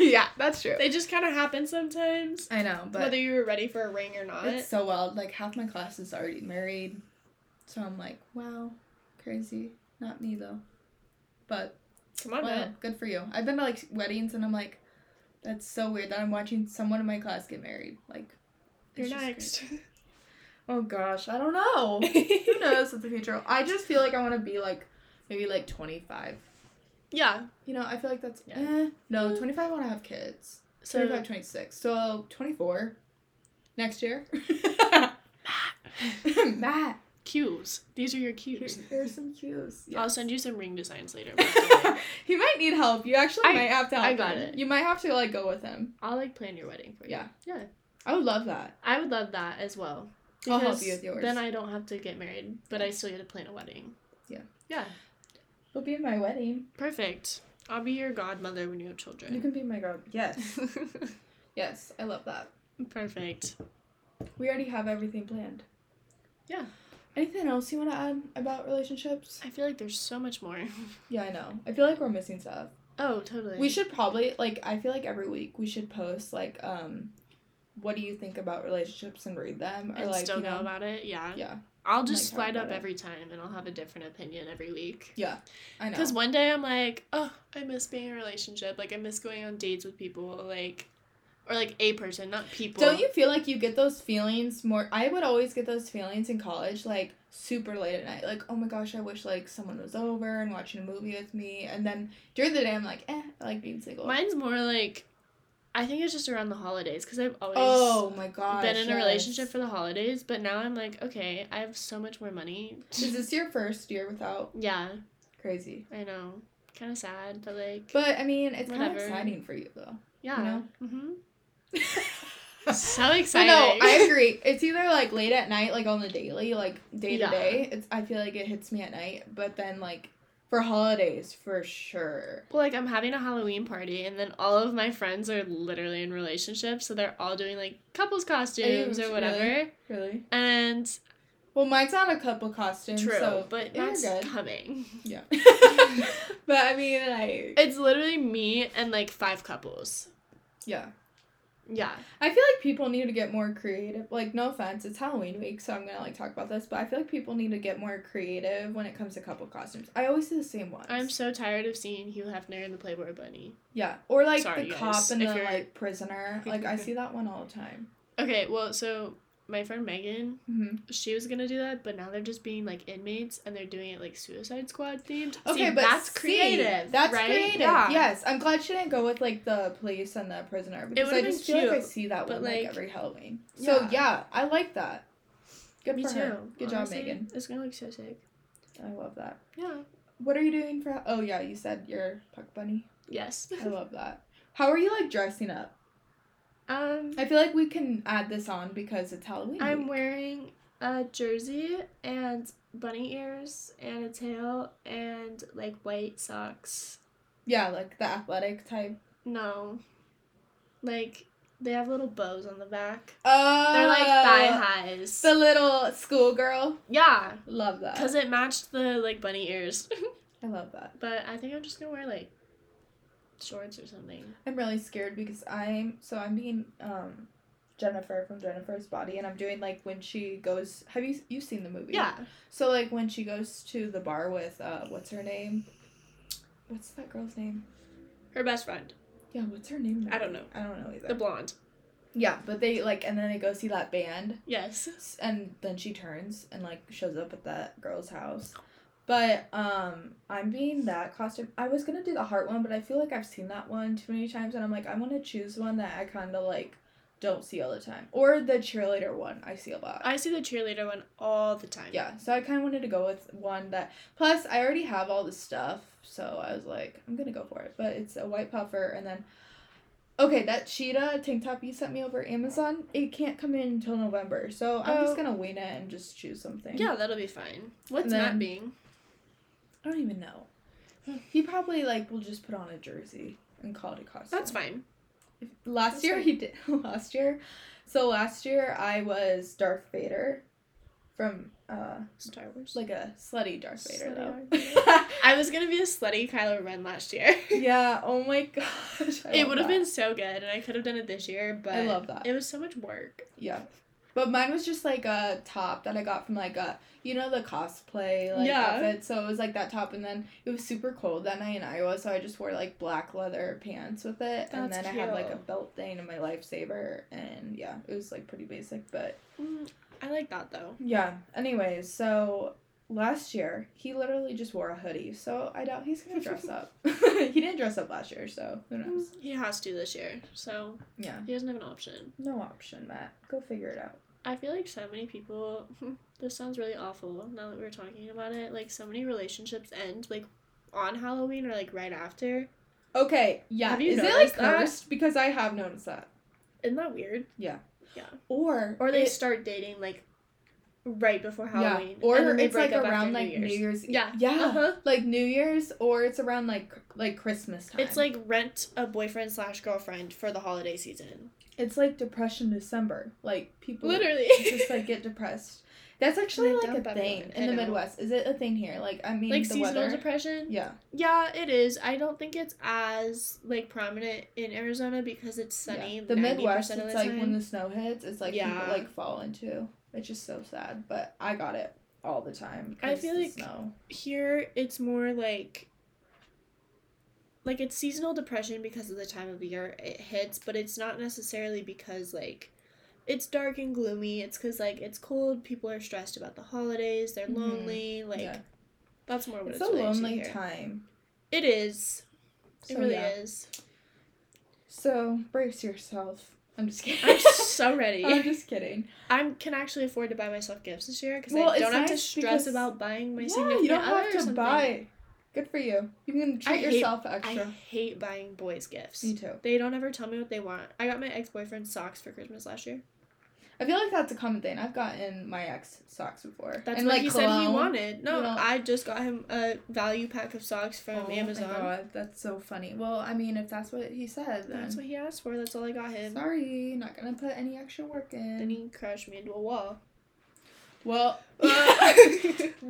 Yeah, that's true. They just kind of happen sometimes. I know, but... whether you were ready for a ring or not. It's so wild. Like, half my class is already married. So I'm like, wow, crazy. Not me, though. But... come on, wow, man. Good for you. I've been to, like, weddings, and I'm like, that's so weird that I'm watching someone in my class get married. Like, you're next. Crazy. Oh, gosh. I don't know. Who knows what the future... I just feel like I want to be, like, maybe, like, twenty-five. Yeah. You know, I feel like that's... yeah. Eh. No, twenty-five, I want to have kids. So twenty-five, twenty-six. So, twenty-four. Next year. Matt. Matt. Cues. These are your cues. There's some cues. Yes. I'll send you some ring designs later. He might need help. You actually I, might have to help I got him. It. You might have to, like, go with him. I'll, like, plan your wedding for you. Yeah. Yeah. I would love that. I would love that as well. I'll help you with yours. Then I don't have to get married, but I still get to plan a wedding. Yeah. Yeah. You'll be at my wedding. Perfect. I'll be your godmother when you have children. You can be my god. Yes. Yes, I love that. Perfect. We already have everything planned. Yeah. Anything else you want to add about relationships? I feel like there's so much more. Yeah, I know. I feel like we're missing stuff. Oh, totally. We should probably, like, I feel like every week we should post, like, um, what do you think about relationships and read them? Or, and like, still you know, know about it? Yeah. Yeah. I'll just slide up it. every time, and I'll have a different opinion every week. Yeah, I know. Because one day I'm like, oh, I miss being in a relationship. Like, I miss going on dates with people, like, or, like, a person, not people. Don't you feel like you get those feelings more? I would always get those feelings in college, like, super late at night. Like, oh, my gosh, I wish, like, someone was over and watching a movie with me. And then during the day, I'm like, eh, I like being single. Mine's more, like... I think it's just around the holidays, because I've always oh my gosh, been in yes. a relationship for the holidays, but now I'm like, okay, I have so much more money. Is this your first year without? Yeah. Crazy. I know. Kind of sad, but like... But, I mean, it's kind of exciting for you, though. Yeah. You know? Mm-hmm. So exciting. But no, I agree. It's either, like, late at night, like, on the daily, like, day to day. It's I feel like it hits me at night, but then, like... for holidays, for sure. Well, like, I'm having a Halloween party, and then all of my friends are literally in relationships, so they're all doing, like, couples costumes or whatever. Really? Really? And... well, mine's not a couple costume, true, so... but that's coming. Yeah. But, I mean, like... it's literally me and, like, five couples. Yeah. Yeah. I feel like people need to get more creative. Like, no offense, it's Halloween week, so I'm gonna, like, talk about this, but I feel like people need to get more creative when it comes to couple costumes. I always see the same ones. I'm so tired of seeing Hugh Hefner and the Playboy Bunny. Yeah. Or, like, Sorry, the guys, cop and the, like, prisoner. Like, I see that one all the time. Okay, well, so, my friend Megan, mm-hmm. she was gonna do that, but now they're just being, like, inmates, and they're doing it, like, Suicide Squad themed. Okay, see, but that's creative, see, that's right? creative, yeah. Yes. I'm glad she didn't go with, like, the police and the prisoner, because I just feel cute, like I see that one, like, like, every Halloween. Yeah. So, yeah, I like that. Good Me for too. Her. Good Honestly, job, Megan. It's gonna look so sick. I love that. Yeah. What are you doing for... oh, yeah, you said you're Puck Bunny. Yes. I love that. How are you, like, dressing up? Um, I feel like we can add this on because it's Halloween. I'm week. wearing a jersey and bunny ears and a tail and, like, white socks. Yeah, like the athletic type. No. Like, they have little bows on the back. Oh. They're, like, thigh highs. The little schoolgirl. Yeah. Love that. Because it matched the, like, bunny ears. I love that. But I think I'm just going to wear, like, shorts or something. I'm really scared because I'm so I'm being um Jennifer from Jennifer's Body, and I'm doing, like, when she goes, have you you've seen the movie? Yeah. So, like, when she goes to the bar with uh what's her name? What's that girl's name? Her best friend. Yeah, what's her name? I don't know. I don't know either. The blonde. Yeah, but they, like, and then they go see that band. Yes. And then she turns and, like, shows up at that girl's house. But, um, I'm being that costume. I was going to do the heart one, but I feel like I've seen that one too many times, and I'm like, I want to choose one that I kind of, like, don't see all the time. Or the cheerleader one I see a lot. I see the cheerleader one all the time. Yeah, so I kind of wanted to go with one that... plus, I already have all the stuff, so I was like, I'm going to go for it. But it's a white puffer, and then... okay, that cheetah tank top you sent me over Amazon, it can't come in until November, so I'm oh. just going to wing it and just choose something. Yeah, that'll be fine. What's that being? I don't even know. He probably, like, will just put on a jersey and call it a costume. That's fine. If, last That's year fine. he did. Last year. So last year I was Darth Vader. From uh, Star Wars. Like a slutty Darth Vader, slutty though. Darth Vader. I was going to be a slutty Kylo Ren last year. Yeah, oh my gosh. I it would have been so good, and I could have done it this year, but I love that. It was so much work. Yeah. But mine was just, like, a top that I got from, like, a, you know, the cosplay, like, yeah. outfit. So it was, like, that top, and then it was super cold that night in Iowa, so I just wore, like, black leather pants with it. That's and then cute. I had, like, a belt thing and my lifesaver, and, yeah, it was, like, pretty basic, but... Mm. I like that, though. Yeah. Anyways, so last year, he literally just wore a hoodie, so I doubt he's going to dress up. He didn't dress up last year, so who knows? He has to this year, so yeah, he doesn't have an option. No option, Matt. Go figure it out. I feel like so many people, this sounds really awful now that we're talking about it, like so many relationships end, like, on Halloween or, like, right after. Okay, yeah. Have you Is noticed it, like, that? Cursed? Because I have noticed that. Isn't that weird? Yeah. Yeah. Or or they it, start dating, like, right before Halloween. Yeah. Or and they it's, break like, up around, like, New Year's. New Year's Eve. Yeah. Yeah. Uh-huh. Like, New Year's, or it's around, like, like Christmas time. It's, like, rent a boyfriend slash girlfriend for the holiday season. It's, like, Depression December. Like, people... Literally. Just, like, get depressed. That's actually, like, a thing in the Midwest. Is it a thing here? Like, I mean, like, the seasonal weather. Depression? Yeah. Yeah, it is. I don't think it's as, like, prominent in Arizona because it's sunny. Yeah. The Midwest, it's, like, when the snow hits, it's, like, yeah. people, like, fall into. It's just so sad. But I got it all the time because I feel like snow. Here it's more, like, like, it's seasonal depression because of the time of the year it hits, but it's not necessarily because, like, it's dark and gloomy. It's because, like, it's cold. People are stressed about the holidays. They're lonely. Mm-hmm. Like, yeah. that's more what it's, it's a lonely here. Time. It is. So, it really yeah. is. So, brace yourself. I'm just kidding. I'm so ready. I'm just kidding. I can actually afford to buy myself gifts this year because well, I don't have nice to stress about buying my yeah, significant you don't other have to or something. Buy. Good for you. You can treat I yourself hate, extra. I hate buying boys gifts. Me too. They don't ever tell me what they want. I got my ex-boyfriend socks for Christmas last year. I feel like that's a common thing. I've gotten my ex socks before. That's and what like he cologne. Said he wanted. No, you know, I just got him a value pack of socks from oh Amazon. Oh my god, that's so funny. Well, I mean, if that's what he said, then... That's what he asked for. That's all I got him. Sorry, not gonna put any extra work in. Then he crashed me into a wall. Well, uh,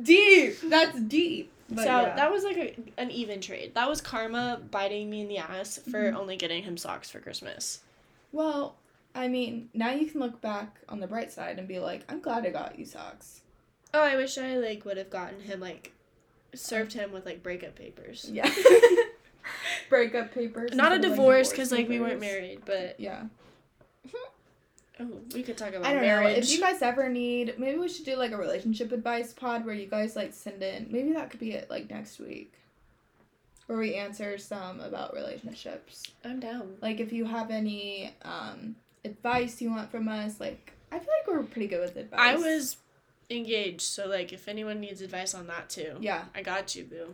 deep. That's deep. But so, yeah. that was, like, a, an even trade. That was karma biting me in the ass for mm-hmm. only getting him socks for Christmas. Well... I mean, now you can look back on the bright side and be like, I'm glad I got you socks. Oh, I wish I, like, would have gotten him, like, served him with, like, breakup papers. Yeah. Breakup papers. Not a divorce, because, like, like, we weren't married, but... Yeah. Oh, we could talk about marriage. I don't marriage. know. If you guys ever need... Maybe we should do, like, a relationship advice pod where you guys, like, send in... Maybe that could be it, like, next week. Where we answer some about relationships. I'm down. Like, if you have any, um... advice you want from us, like, I feel like we're pretty good with advice. I was engaged, so, like, if anyone needs advice on that, too. Yeah. I got you, boo.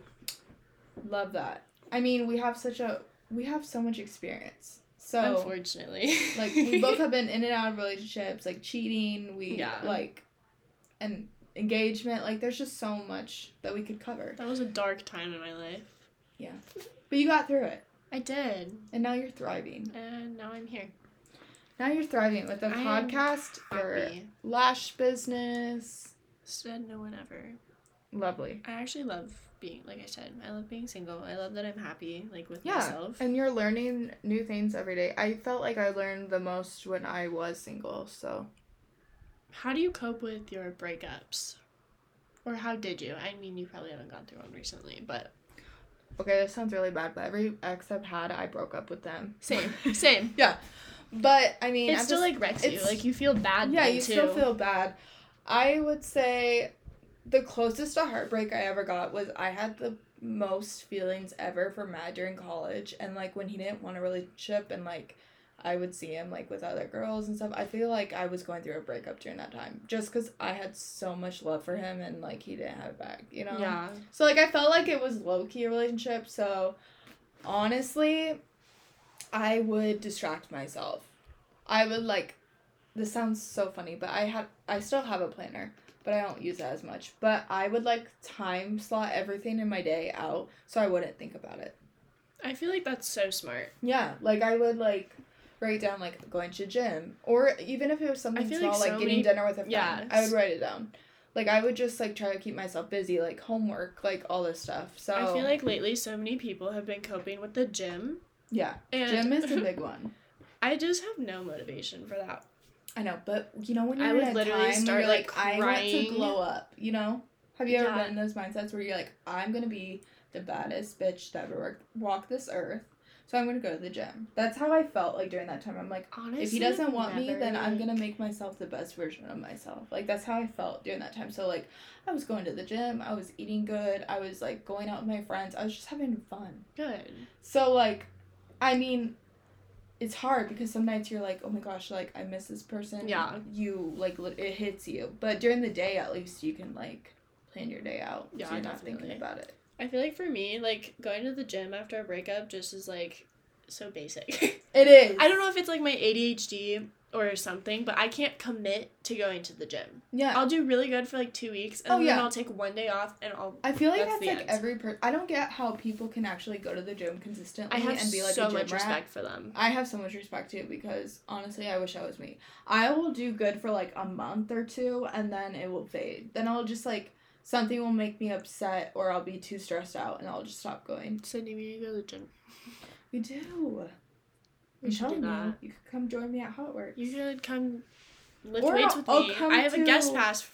Love that. I mean, we have such a, we have so much experience, so. Unfortunately. Like, we both have been in and out of relationships, like, cheating, we, yeah. like, and engagement, like, there's just so much that we could cover. That was a dark time in my life. Yeah. But you got through it. I did. And now you're thriving. And now I'm here. Now you're thriving with a podcast, your lash business. Said no one ever. Lovely. I actually love being, like I said, I love being single. I love that I'm happy, like, with yeah. myself. Yeah, and you're learning new things every day. I felt like I learned the most when I was single, so. How do you cope with your breakups? Or how did you? I mean, you probably haven't gone through one recently, but. Okay, this sounds really bad, but every ex I've had, I broke up with them. Same, same. Yeah. But, I mean... It I'm still, just, like, wrecks you. Like, you feel bad, yeah, you too. Still feel bad. I would say the closest to heartbreak I ever got was I had the most feelings ever for Matt during college. And, like, when he didn't want a relationship and, like, I would see him, like, with other girls and stuff. I feel like I was going through a breakup during that time. Just because I had so much love for him and, like, he didn't have it back, you know? Yeah. So, like, I felt like it was low-key a relationship. So, honestly... I would distract myself. I would, like, this sounds so funny, but I have, I still have a planner, but I don't use it as much. But I would, like, time slot everything in my day out so I wouldn't think about it. I feel like that's so smart. Yeah, like, I would, like, write down, like, going to gym. Or even if it was something small, like, like, so like many, getting dinner with a friend, yes. I would write it down. Like, I would just, like, try to keep myself busy, like, homework, like, all this stuff, so... I feel like lately so many people have been coping with the gym. Yeah, and gym is the big one. I just have no motivation for that. I know, but, you know, when you're I would at literally time start, like, crying. I want to glow up, you know? Have you ever yeah. been in those mindsets where you're like, I'm gonna be the baddest bitch that ever walked this earth, so I'm gonna go to the gym. That's how I felt, like, during that time. I'm like, honestly, if he doesn't want never, me, then I'm gonna make myself the best version of myself. Like, that's how I felt during that time. So, like, I was going to the gym, I was eating good, I was, like, going out with my friends, I was just having fun. Good. So, like, I mean, it's hard because some nights you're like, oh my gosh, like, I miss this person. Yeah. You, like, it hits you. But during the day, at least, you can, like, plan your day out. Yeah, so you're definitely. Not thinking about it. I feel like for me, like, going to the gym after a breakup just is, like, so basic. It is. I don't know if it's, like, my A D H D or something, but I can't commit to going to the gym. Yeah. I'll do really good for, like, two weeks, and oh, then yeah. I'll take one day off, and I'll... I feel like that's, that's like, end. every person... I don't get how people can actually go to the gym consistently and be, like, so a gym rat. I have so much respect for them. I have so much respect, too, because, honestly, I wish I was me. I will do good for, like, a month or two, and then it will fade. Then I'll just, like... Something will make me upset, or I'll be too stressed out, and I'll just stop going. Sydney, we need to go to the gym. We do. We should do that. You could come join me at Hot Works. You should come lift or weights with I'll me. Come I have to... a guest pass.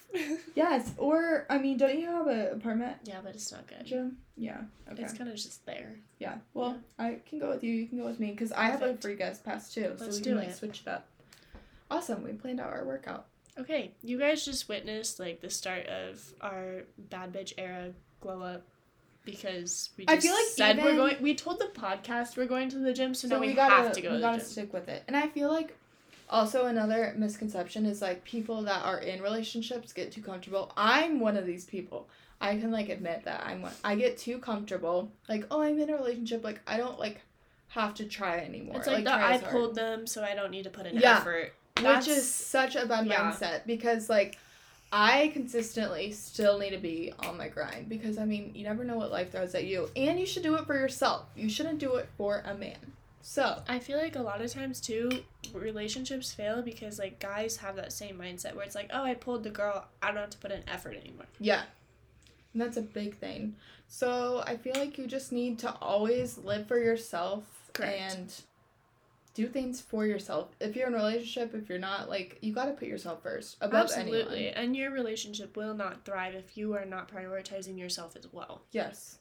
Yes, or, I mean, don't you have an apartment? Yeah, but it's not good. Gym? Yeah, okay. It's kind of just there. Yeah, well, yeah. I can go with you, you can go with me, because I have a free guest pass, too, Let's so we do can, it. like, switch it up. Awesome, we planned out our workout. Okay, you guys just witnessed, like, the start of our bad bitch era glow up because we just I feel like said we're going... We told the podcast we're going to the gym, so, so now we, we gotta, have to go to the gym. We gotta stick with it. And I feel like also another misconception is, like, people that are in relationships get too comfortable. I'm one of these people. I can, like, admit that I'm one. I get too comfortable. Like, oh, I'm in a relationship. Like, I don't, like, have to try anymore. It's like, like the I pulled them, so I don't need to put in yeah. effort. That's, Which is such a bad yeah. mindset because, like, I consistently still need to be on my grind because, I mean, you never know what life throws at you. And you should do it for yourself. You shouldn't do it for a man. So. I feel like a lot of times, too, relationships fail because, like, guys have that same mindset where it's like, oh, I pulled the girl. I don't have to put in effort anymore. Yeah. And that's a big thing. So, I feel like you just need to always live for yourself. Correct. And... do things for yourself. If you're in a relationship, if you're not, like, you gotta put yourself first above Absolutely. anyone. Absolutely. And your relationship will not thrive if you are not prioritizing yourself as well. Yes.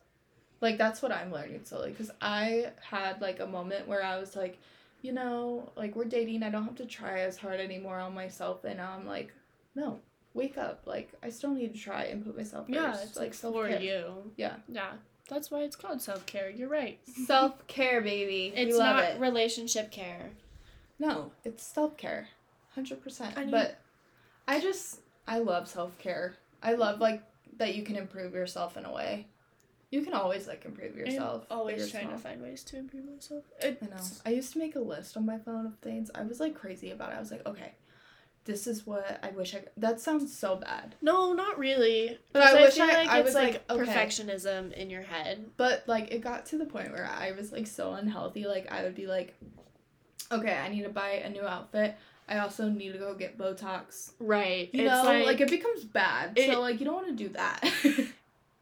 Like, that's what I'm learning slowly. Because I had, like, a moment where I was like, you know, like, we're dating. I don't have to try as hard anymore on myself. And now I'm like, no, wake up. Like, I still need to try and put myself yeah, first. Yeah, it's like, like self-care. For you. Yeah. Yeah. That's why it's called self-care. You're right. Self-care, baby. It's you love not it. Relationship care. No, it's self-care. one hundred percent. I mean, but I just, I love self-care. I love, like, that you can improve yourself in a way. You can always, like, improve yourself. I'm always trying to find ways to improve myself. It's... I know. I used to make a list on my phone of things. I was, like, crazy about it. I was like, okay. This is what I wish I could... That sounds so bad. No, not really. But I, I wish feel I... like I it's was like, like okay. perfectionism in your head. But, like, it got to the point where I was, like, so unhealthy. Like, I would be like, okay, I need to buy a new outfit. I also need to go get Botox. Right. You it's know? Like, like, it becomes bad. It, so, like, you don't want to do that.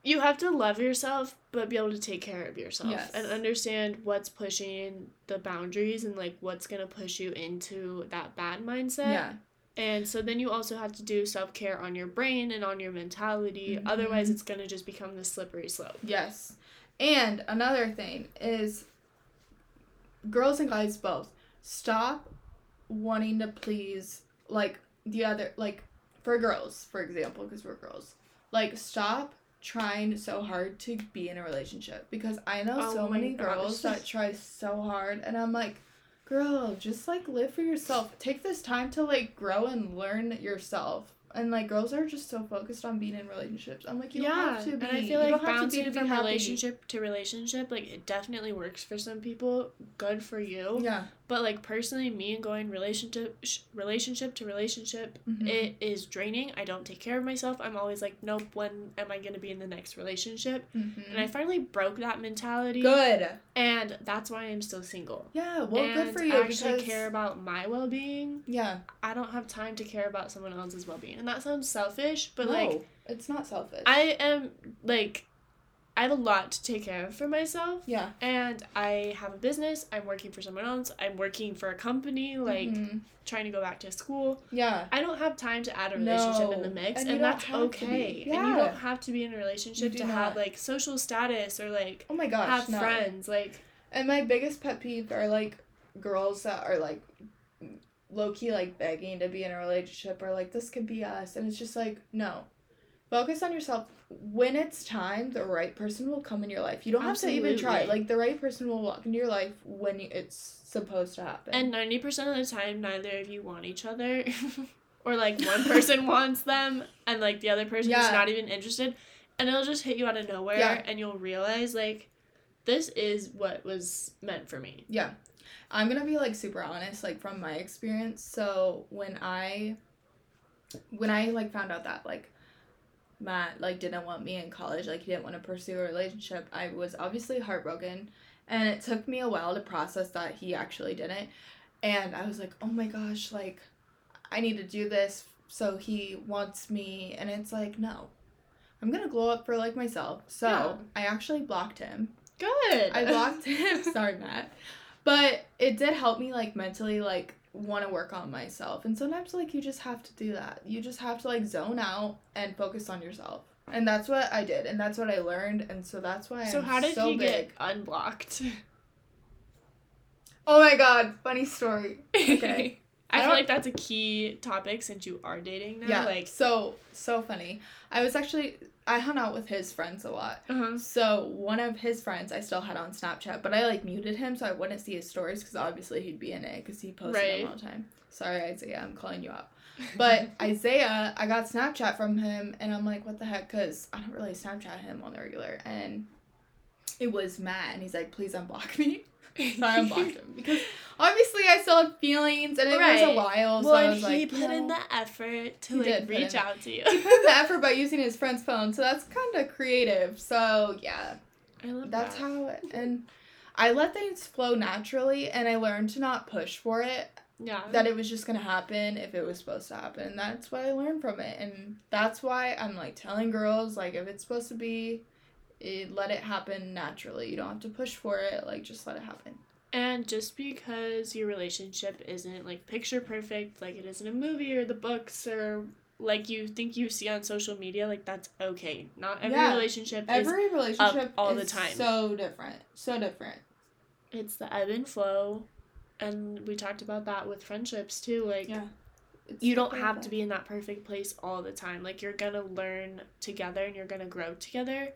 You have to love yourself, but be able to take care of yourself. Yes. And understand what's pushing the boundaries and, like, what's going to push you into that bad mindset. Yeah. And so then you also have to do self-care on your brain and on your mentality. Mm-hmm. Otherwise, it's going to just become this slippery slope. Yes. And another thing is, girls and guys both, stop wanting to please, like, the other, like, for girls, for example, because we're girls. Like, stop trying so hard to be in a relationship. Because I know oh so many gosh. girls that try so hard, and I'm like... Girl, just, like, live for yourself. Take this time to, like, grow and learn yourself. And, like, girls are just so focused on being in relationships. I'm like, you yeah, don't have to be. And I feel like bouncing from relationship to relationship, like, it definitely works for some people. Good for you. Yeah. But, like, personally, me and going relationship relationship to relationship, mm-hmm. it is draining. I don't take care of myself. I'm always like, nope, when am I going to be in the next relationship? Mm-hmm. And I finally broke that mentality. Good. And that's why I'm still single. Yeah, well, and good for you. I actually because... care about my well-being. Yeah. I don't have time to care about someone else's well-being. And that sounds selfish, but, no, like... it's not selfish. I am, like... I have a lot to take care of for myself. Yeah. And I have a business. I'm working for someone else. I'm working for a company, like, mm-hmm. trying to go back to school. Yeah. I don't have time to add a relationship no. in the mix, and, and that's okay. Yeah. And you don't have to be in a relationship to not. have, like, social status or, like, oh my gosh, have no. friends. Like. And my biggest pet peeve are, like, girls that are, like, low-key, like, begging to be in a relationship or, like, this could be us. And it's just, like, no. Focus on yourself. When it's time, the right person will come in your life. You don't Absolutely. have to even try. Like, the right person will walk into your life when it's supposed to happen. And ninety percent of the time, neither of you want each other. Or, like, one person wants them, and, like, the other person yeah. is not even interested. And it'll just hit you out of nowhere, yeah. and you'll realize, like, this is what was meant for me. Yeah. I'm gonna be, like, super honest, like, from my experience. So, when I, when I, like, found out that, like, Matt, like, didn't want me in college, like, he didn't want to pursue a relationship, I was obviously heartbroken, and it took me a while to process that he actually didn't, and I was like, oh my gosh, like, I need to do this, so he wants me, and it's like, no, I'm gonna glow up for, like, myself, so yeah. I actually blocked him. Good! I blocked him, sorry, Matt, but it did help me, like, mentally, like, want to work on myself. And sometimes, like, you just have to do that. You just have to, like, zone out and focus on yourself. And that's what I did. And that's what I learned. And so that's why I'm so big. So how did you get unblocked? Oh, my God. Funny story. Okay. I, I feel like that's a key topic since you are dating now. Yeah. Like, so, so funny. I was actually... I hung out with his friends a lot. Uh-huh. So one of his friends I still had on Snapchat, but I, like, muted him so I wouldn't see his stories because obviously he'd be in it because he posted right. them all the time. Sorry, Isaiah, I'm calling you out. But Isaiah, I got Snapchat from him, and I'm like, what the heck? Because I don't really Snapchat him on the regular. And it was Matt, and he's like, please unblock me. So I unblocked him because obviously I still had feelings, and it right. was a while, so well, I was like, he put no. in the effort to, like, reach out to you. He put in the effort by using his friend's phone, so that's kind of creative. So, yeah. I love that's that. That's how, it, and I let things flow naturally, and I learned to not push for it. Yeah. That it was just going to happen if it was supposed to happen. That's what I learned from it, and that's why I'm, like, telling girls, like, if it's supposed to be... It, let it happen naturally. You don't have to push for it. Like, just let it happen. And just because your relationship isn't, like, picture perfect, like it is in a movie or the books or, like, you think you see on social media, like, that's okay. Not every yeah. relationship every is relationship up all is the time. So different. So different. It's the ebb and flow. And we talked about that with friendships, too. Like, yeah. you don't have to be in that perfect place all the time. Like, you're going to learn together and you're going to grow together.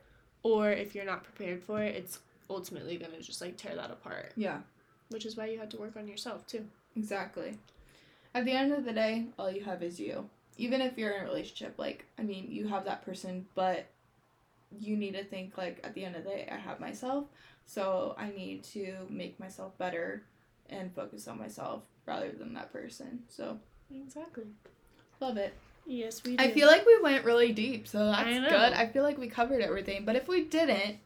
Or if you're not prepared for it, it's ultimately going to just, like, tear that apart. Yeah. Which is why you have to work on yourself, too. Exactly. At the end of the day, all you have is you. Even if you're in a relationship, like, I mean, you have that person, but you need to think, like, at the end of the day, I have myself, so I need to make myself better and focus on myself rather than that person, so. Exactly. Love it. Yes, we did. I feel like we went really deep, so that's I good. I feel like we covered everything. But if we didn't,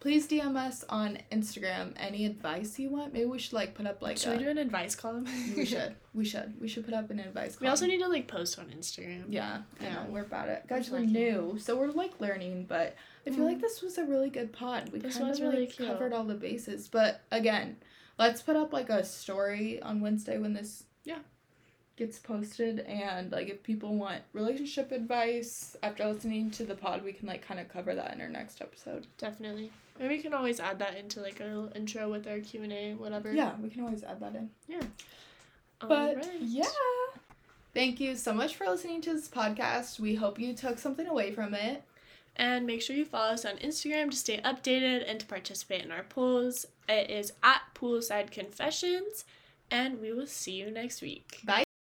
please D M us on Instagram any advice you want. Maybe we should, like, put up, like, Should a, we do an advice column? We should. We should. We should put up an advice column. We also need to, like, post on Instagram. Yeah. Yeah. I know. We're about it. Guys, we're new, so we're, like, learning. But I feel mm. like this was a really good pod. We this kind of, really like, cute. covered all the bases. But, again, let's put up, like, a story on Wednesday when this... Yeah. gets posted, and, like, if people want relationship advice after listening to the pod, we can, like, kind of cover that in our next episode. Definitely. And we can always add that into, like, our little intro with our Q and A, whatever. Yeah, we can always add that in. Yeah. But, right. yeah. Thank you so much for listening to this podcast. We hope you took something away from it. And make sure you follow us on Instagram to stay updated and to participate in our polls. It is at Poolside Confessions, and we will see you next week. Bye.